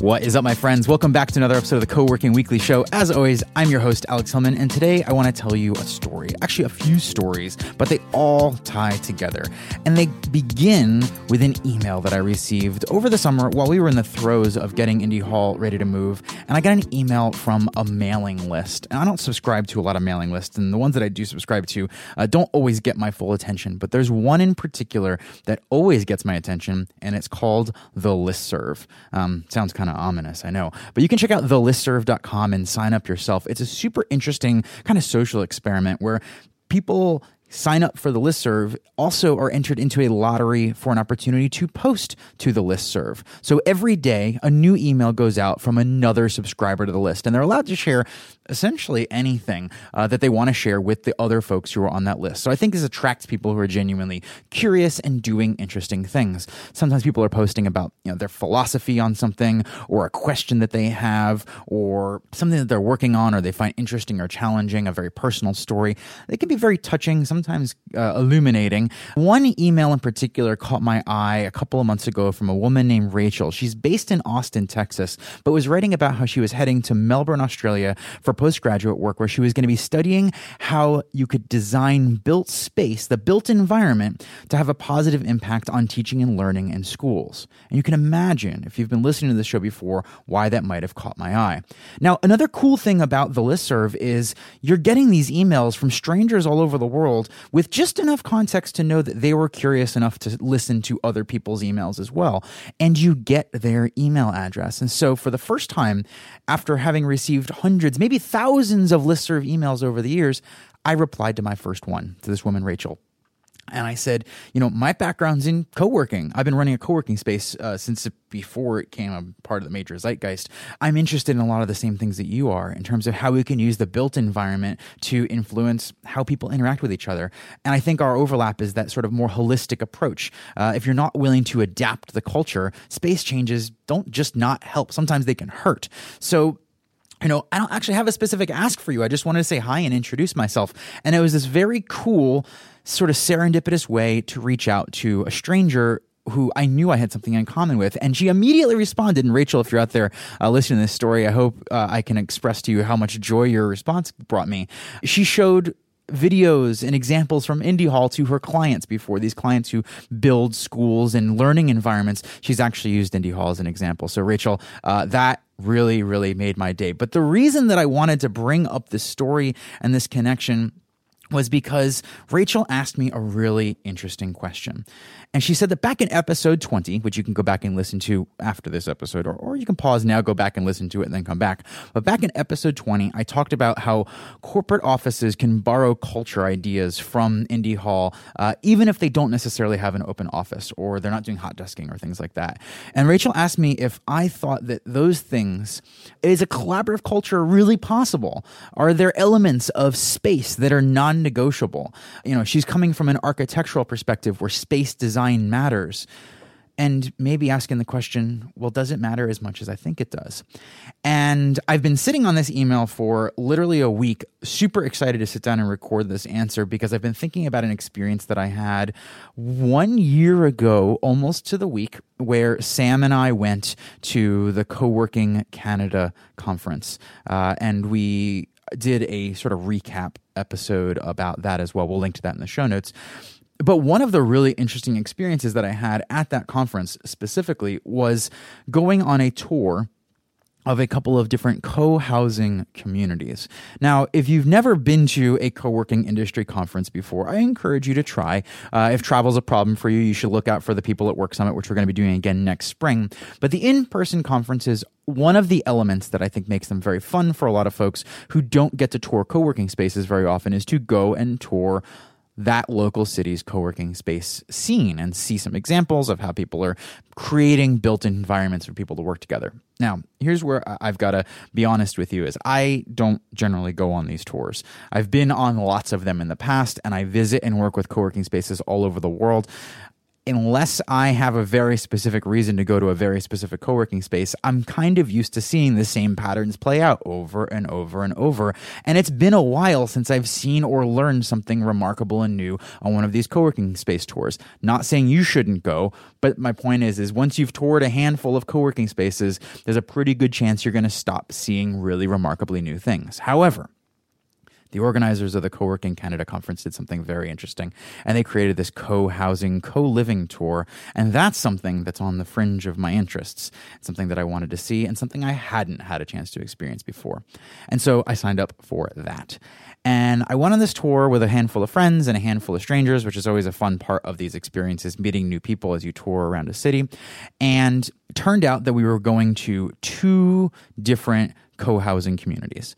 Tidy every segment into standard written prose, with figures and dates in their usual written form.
What is up, my friends? Welcome back to another episode of the Coworking Weekly Show. As always, I'm your host, Alex Hillman, and today I want to tell you a story, actually a few stories, but they all tie together. And they begin with an email that I received over the summer while we were in the throes of getting Indy Hall ready to move. And I got an email from a mailing list. And I don't subscribe to a lot of mailing lists, and the ones that I do subscribe to don't always get my full attention. But there's one in particular that always gets my attention, and it's called The Listserve. Sounds kind of ominous, I know. But you can check out thelistserve.com and sign up yourself. It's a super interesting kind of social experiment where people sign up for the listserv, also are entered into a lottery for an opportunity to post to the listserv. So every day, a new email goes out from another subscriber to the list, and they're allowed to share essentially anything that they want to share with the other folks who are on that list. So I think this attracts people who are genuinely curious and doing interesting things. Sometimes people are posting about, you know, their philosophy on something, or a question that they have, or something that they're working on or they find interesting or challenging, a very personal story. It can be very touching, sometimes illuminating. One email in particular caught my eye a couple of months ago from a woman named Rachel. She's based in Austin, Texas, but was writing about how she was heading to Melbourne, Australia for postgraduate work, where she was going to be studying how you could design built space, the built environment, to have a positive impact on teaching and learning in schools. And you can imagine, if you've been listening to this show before, why that might have caught my eye. Now, another cool thing about the listserv is you're getting these emails from strangers all over the world with just enough context to know that they were curious enough to listen to other people's emails as well. And you get their email address. And so for the first time, after having received hundreds, maybe thousands of listserv emails over the years, I replied to my first one, to this woman, Rachel. And I said, you know, my background's in co-working. I've been running a co-working space since before it became a part of the major zeitgeist. I'm interested in a lot of the same things that you are in terms of how we can use the built environment to influence how people interact with each other. And I think our overlap is that sort of more holistic approach. If you're not willing to adapt the culture, space changes don't just not help. Sometimes they can hurt. So, you know, I don't actually have a specific ask for you. I just wanted to say hi and introduce myself. And it was this very cool, sort of serendipitous way to reach out to a stranger who I knew I had something in common with. And she immediately responded. And Rachel, if you're out there listening to this story, I hope I can express to you how much joy your response brought me. She showed videos and examples from Indy Hall to her clients before. These clients who build schools and learning environments, she's actually used Indy Hall as an example. So Rachel, that really, really made my day. But the reason that I wanted to bring up this story and this connection was because Rachel asked me a really interesting question. And she said that back in episode 20, which you can go back and listen to after this episode, or you can pause now, go back and listen to it, and then come back. But back in episode 20, I talked about how corporate offices can borrow culture ideas from Indy Hall, even if they don't necessarily have an open office or they're not doing hot desking or things like that. And Rachel asked me if I thought that those things, is a collaborative culture really possible? Are there elements of space that are non-negotiable? You know, she's coming from an architectural perspective where space design matters, and maybe asking the question, well, does it matter as much as I think it does? And I've been sitting on this email for literally a week, super excited to sit down and record this answer because I've been thinking about an experience that I had 1 year ago, almost to the week, where Sam and I went to the Coworking Canada conference, and we did a sort of recap episode about that as well. We'll link to that in the show notes. But one of the really interesting experiences that I had at that conference specifically was going on a tour of a couple of different co-housing communities. Now, if you've never been to a co-working industry conference before, I encourage you to try. If travel's a problem for you, you should look out for the People at Work Summit, which we're going to be doing again next spring. But the in-person conferences, one of the elements that I think makes them very fun for a lot of folks who don't get to tour co-working spaces very often is to go and tour that local city's co-working space scene and see some examples of how people are creating built environments for people to work together. Now, here's where I've got to be honest with you is I don't generally go on these tours. I've been on lots of them in the past, and I visit and work with co-working spaces all over the world. unless I have a very specific reason to go to a very specific co-working space, I'm kind of used to seeing the same patterns play out over and over and over. And it's been a while since I've seen or learned something remarkable and new on one of these co-working space tours. Not saying you shouldn't go, but my point is once you've toured a handful of co-working spaces, there's a pretty good chance you're going to stop seeing really remarkably new things. However, the organizers of the Coworking Canada conference did something very interesting, and they created this co-housing, co-living tour, and that's something that's on the fringe of my interests. It's something that I wanted to see and something I hadn't had a chance to experience before. And so I signed up for that. And I went on this tour with a handful of friends and a handful of strangers, which is always a fun part of these experiences, meeting new people as you tour around a city. And it turned out that we were going to two different co-housing communities.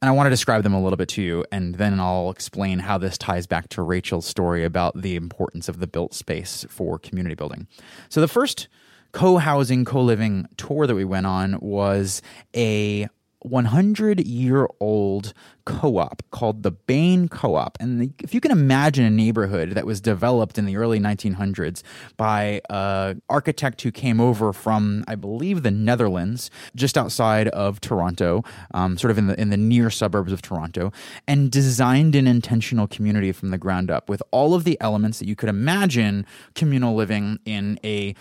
And I want to describe them a little bit to you, and then I'll explain how this ties back to Rachel's story about the importance of the built space for community building. So the first co-housing, co-living tour that we went on was a 100-year-old co-op called the Bain Co-op. And if you can imagine a neighborhood that was developed in the early 1900s by an architect who came over from, I believe, the Netherlands, just outside of Toronto, sort of in the near suburbs of Toronto, and designed an intentional community from the ground up with all of the elements that you could imagine communal living in a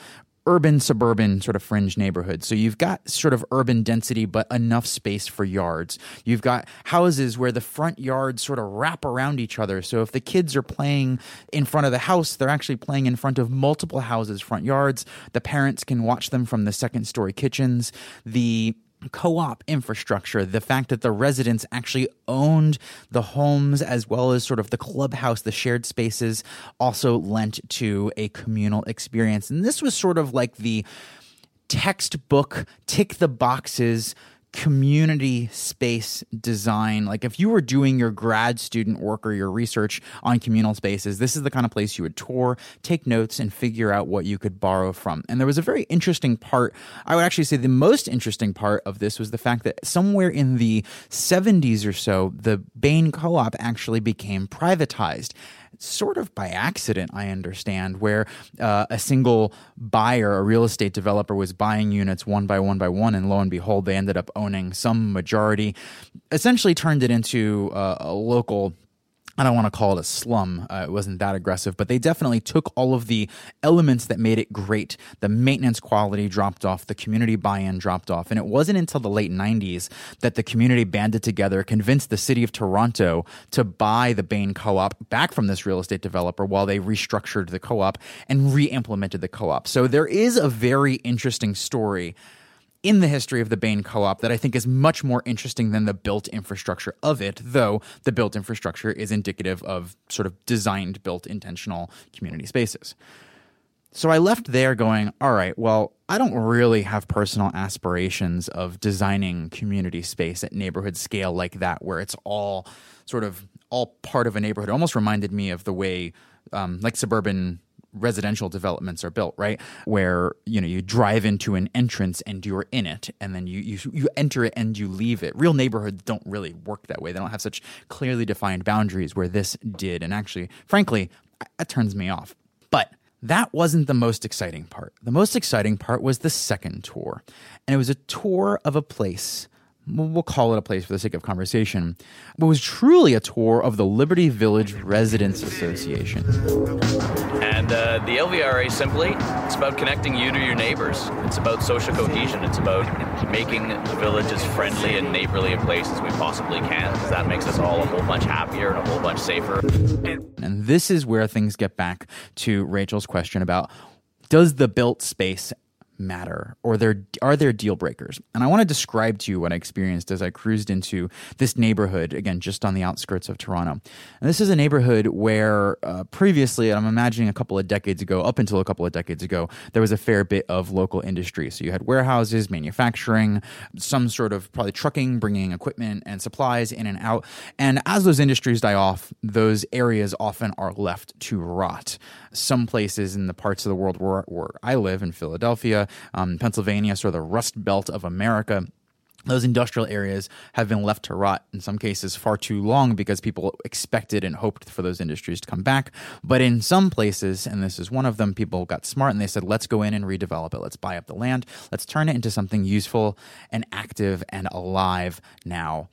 urban, suburban sort of fringe neighborhood. So you've got sort of urban density, but enough space for yards. You've got houses where the front yards sort of wrap around each other. So if the kids are playing in front of the house, they're actually playing in front of multiple houses' front yards. The parents can watch them from the second-story kitchens. The co-op infrastructure, the fact that the residents actually owned the homes as well as sort of the clubhouse, the shared spaces, also lent to a communal experience. And this was sort of like the textbook, tick the boxes, community space design. Like if you were doing your grad student work or your research on communal spaces, this is the kind of place you would tour, take notes, and figure out what you could borrow from. And there was a very interesting part. I would actually say the most interesting part of this was the fact that somewhere in the 70s or so, the Bain Co-op actually became privatized. Sort of by accident, I understand, where a single buyer, a real estate developer, was buying units one by one by one, and lo and behold, they ended up owning some majority, essentially turned it into a local, I don't want to call it a slum. It wasn't that aggressive, but they definitely took all of the elements that made it great. The maintenance quality dropped off. The community buy-in dropped off. And it wasn't until the late 90s that the community banded together, convinced the city of Toronto to buy the Bain Co-op back from this real estate developer while they restructured the co-op and re-implemented the co-op. So there is a very interesting story in the history of the Bain Co-op that I think is much more interesting than the built infrastructure of it, though the built infrastructure is indicative of sort of designed, built, intentional community spaces. So I left there going, all right, well, I don't really have personal aspirations of designing community space at neighborhood scale like that, where it's all sort of all part of a neighborhood. It almost reminded me of the way like suburban residential developments are built, right? Where, you know, you drive into an entrance and you're in it, and then you enter it and you leave it. Real neighborhoods don't really work that way. They don't have such clearly defined boundaries where this did. And actually, frankly, that turns me off. But that wasn't the most exciting part. The most exciting part was the second tour. And it was a tour of a place, we'll call it a place for the sake of conversation, but it was truly a tour of the Liberty Village Residency Association. And the LVRA, simply, it's about connecting you to your neighbors. It's about social cohesion. It's about making the village as friendly and neighborly a place as we possibly can, because that makes us all a whole bunch happier and a whole bunch safer. And this is where things get back to Rachel's question about, does the built space matter, or are there deal breakers? And I want to describe to you what I experienced as I cruised into this neighborhood, again, just on the outskirts of Toronto. And this is a neighborhood where previously, and I'm imagining a couple of decades ago, up until a couple of decades ago, there was a fair bit of local industry. So you had warehouses, manufacturing, some sort of probably trucking, bringing equipment and supplies in and out. And as those industries die off, those areas often are left to rot. Some places in the parts of the world where I live, in Philadelphia, Pennsylvania, sort of the Rust Belt of America, those industrial areas have been left to rot, in some cases far too long, because people expected and hoped for those industries to come back. But in some places, and this is one of them, people got smart and they said, let's go in and redevelop it. Let's buy up the land. Let's turn it into something useful and active and alive now.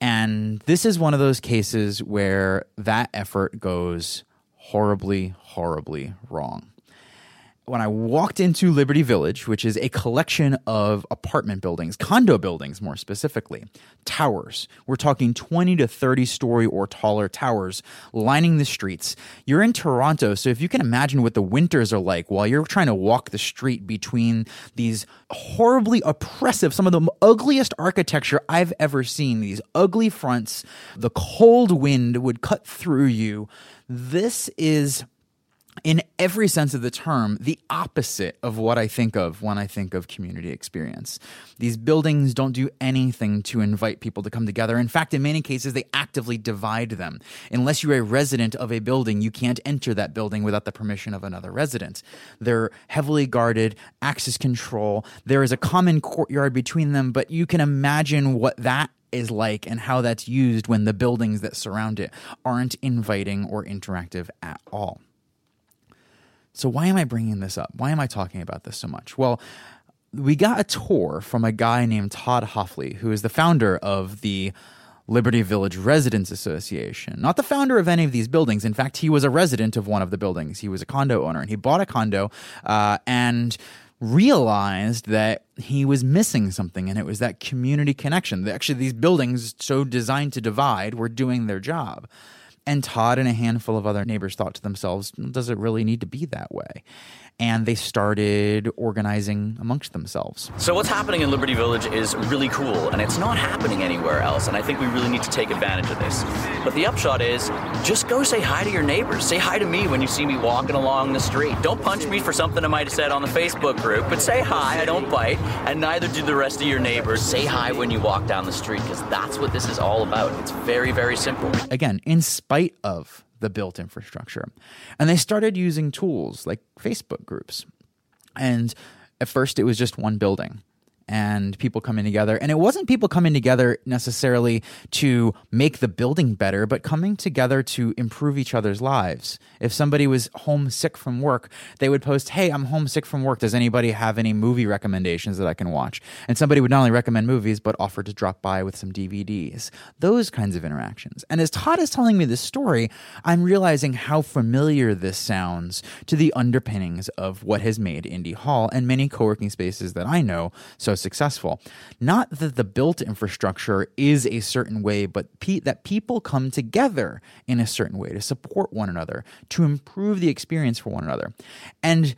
And this is one of those cases where that effort goes horribly, horribly wrong. When I walked into Liberty Village, which is a collection of apartment buildings, condo buildings more specifically, towers. We're talking 20 to 30 story or taller towers lining the streets. You're in Toronto, so if you can imagine what the winters are like while you're trying to walk the street between these horribly oppressive, some of the ugliest architecture I've ever seen, these ugly fronts, the cold wind would cut through you. This is, in every sense of the term, the opposite of what I think of when I think of community experience. These buildings don't do anything to invite people to come together. In fact, in many cases, they actively divide them. Unless you're a resident of a building, you can't enter that building without the permission of another resident. They're heavily guarded, access control. There is a common courtyard between them, but you can imagine what that is like and how that's used when the buildings that surround it aren't inviting or interactive at all. So why am I bringing this up? Why am I talking about this so much? Well, we got a tour from a guy named Todd Hoffley, who is the founder of the Liberty Village Residency Association. Not the founder of any of these buildings. In fact, he was a resident of one of the buildings. He was a condo owner, and he bought a condo and realized that he was missing something, and it was that community connection. Actually, these buildings, so designed to divide, were doing their job. And Todd and a handful of other neighbors thought to themselves, does it really need to be that way? And they started organizing amongst themselves. So what's happening in Liberty Village is really cool, and it's not happening anywhere else, and I think we really need to take advantage of this. But the upshot is, just go say hi to your neighbors. Say hi to me when you see me walking along the street. Don't punch me for something I might have said on the Facebook group, but say hi, I don't bite, and neither do the rest of your neighbors. Say hi when you walk down the street, because that's what this is all about. It's very, very simple. Again, in spite of the built infrastructure. And they started using tools like Facebook groups. And at first it was just one building and people coming together. And it wasn't people coming together necessarily to make the building better, but coming together to improve each other's lives. If somebody was homesick from work, they would post, hey, I'm homesick from work. Does anybody have any movie recommendations that I can watch? And somebody would not only recommend movies, but offer to drop by with some DVDs. Those kinds of interactions. And as Todd is telling me this story, I'm realizing how familiar this sounds to the underpinnings of what has made Indy Hall and many co-working spaces that I know so successful. Not that the built infrastructure is a certain way, but that people come together in a certain way to support one another, to improve the experience for one another. And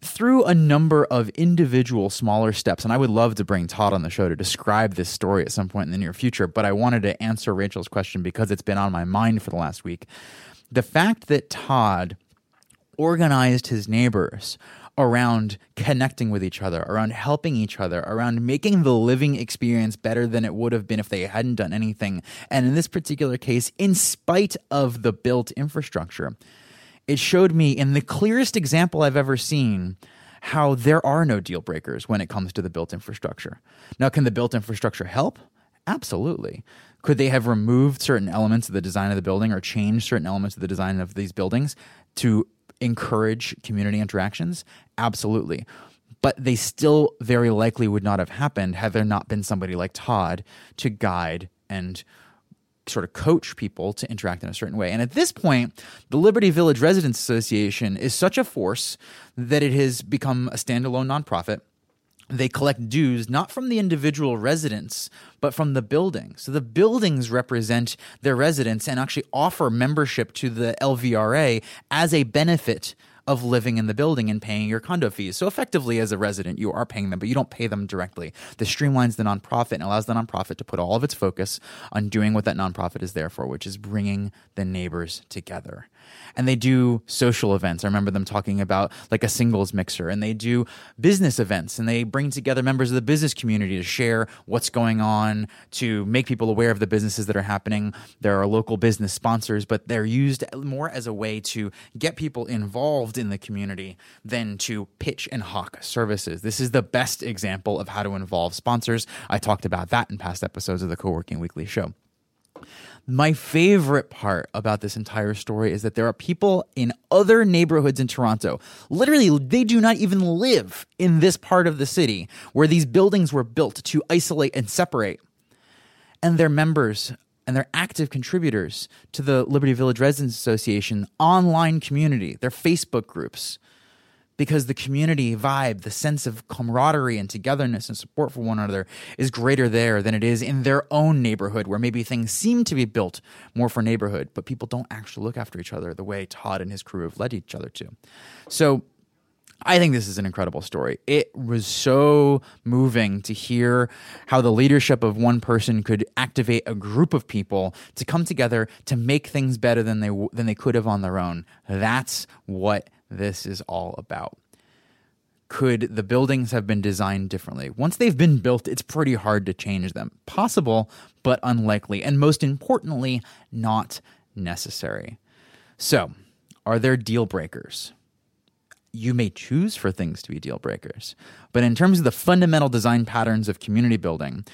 through a number of individual smaller steps, and I would love to bring Todd on the show to describe this story at some point in the near future, but I wanted to answer Rachel's question because it's been on my mind for the last week. The fact that Todd organized his neighbors around connecting with each other, around helping each other, around making the living experience better than it would have been if they hadn't done anything. And in this particular case, in spite of the built infrastructure, it showed me in the clearest example I've ever seen how there are no deal breakers when it comes to the built infrastructure. Now, can the built infrastructure help? Absolutely. Could they have removed certain elements of the design of the building or changed certain elements of the design of these buildings to encourage community interactions? Absolutely. But they still very likely would not have happened had there not been somebody like Todd to guide and sort of coach people to interact in a certain way. And at this point, the Liberty Village Residents Association is such a force that it has become a standalone nonprofit. They collect dues not from the individual residents, but from the buildings. So the buildings represent their residents and actually offer membership to the LVRA as a benefit of living in the building and paying your condo fees. So effectively, as a resident, you are paying them, but you don't pay them directly. This streamlines the nonprofit and allows the nonprofit to put all of its focus on doing what that nonprofit is there for, which is bringing the neighbors together. And they do social events. I remember them talking about like a singles mixer, and they do business events, and they bring together members of the business community to share what's going on, to make people aware of the businesses that are happening. There are local business sponsors, but they're used more as a way to get people involved in the community than to pitch and hawk services. This is the best example of how to involve sponsors. I talked about that in past episodes of the Coworking Weekly Show. My favorite part about this entire story is that there are people in other neighborhoods in Toronto. Literally, they do not even live in this part of the city where these buildings were built to isolate and separate. And they're members and they're active contributors to the Liberty Village Residency Association online community, their Facebook groups, because the community vibe, the sense of camaraderie and togetherness and support for one another is greater there than it is in their own neighborhood, where maybe things seem to be built more for neighborhood, but people don't actually look after each other the way Todd and his crew have led each other to. So I think this is an incredible story. It was so moving to hear how the leadership of one person could activate a group of people to come together to make things better than they could have on their own. That's what this is all about. Could the buildings have been designed differently? Once they've been built, it's pretty hard to change them. Possible, but unlikely. And most importantly, not necessary. So, are there deal breakers? You may choose for things to be deal breakers. But in terms of the fundamental design patterns of community building,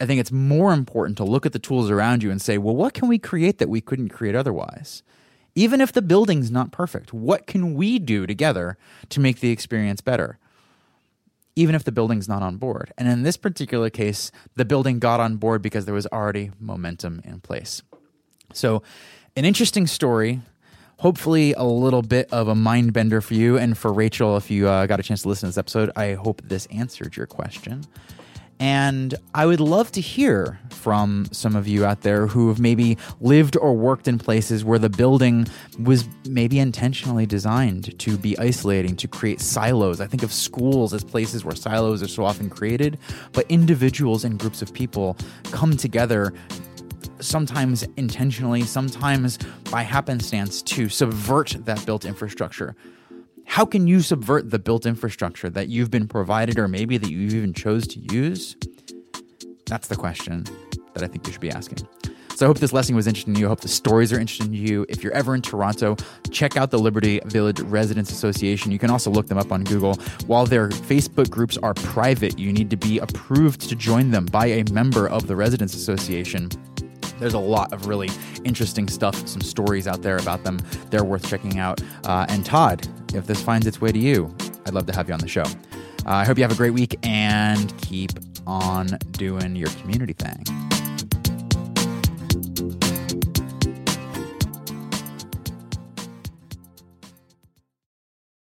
I think it's more important to look at the tools around you and say, well, what can we create that we couldn't create otherwise? Even if the building's not perfect, what can we do together to make the experience better? Even if the building's not on board. And in this particular case, the building got on board because there was already momentum in place. So, an interesting story. Hopefully a little bit of a mind bender for you. And for Rachel, if you got a chance to listen to this episode, I hope this answered your question. And I would love to hear from some of you out there who have maybe lived or worked in places where the building was maybe intentionally designed to be isolating, to create silos. I think of schools as places where silos are so often created, but individuals and groups of people come together, sometimes intentionally, sometimes by happenstance, to subvert that built infrastructure. How can you subvert the built infrastructure that you've been provided, or maybe that you even chose to use? That's the question that I think you should be asking. So I hope this lesson was interesting to you. I hope the stories are interesting to you. If you're ever in Toronto, check out the Liberty Village Residents Association. You can also look them up on Google. While their Facebook groups are private, you need to be approved to join them by a member of the Residents Association. There's a lot of really interesting stuff, some stories out there about them. They're worth checking out. And Todd, if this finds its way to you, I'd love to have you on the show. I hope you have a great week and keep on doing your community thing.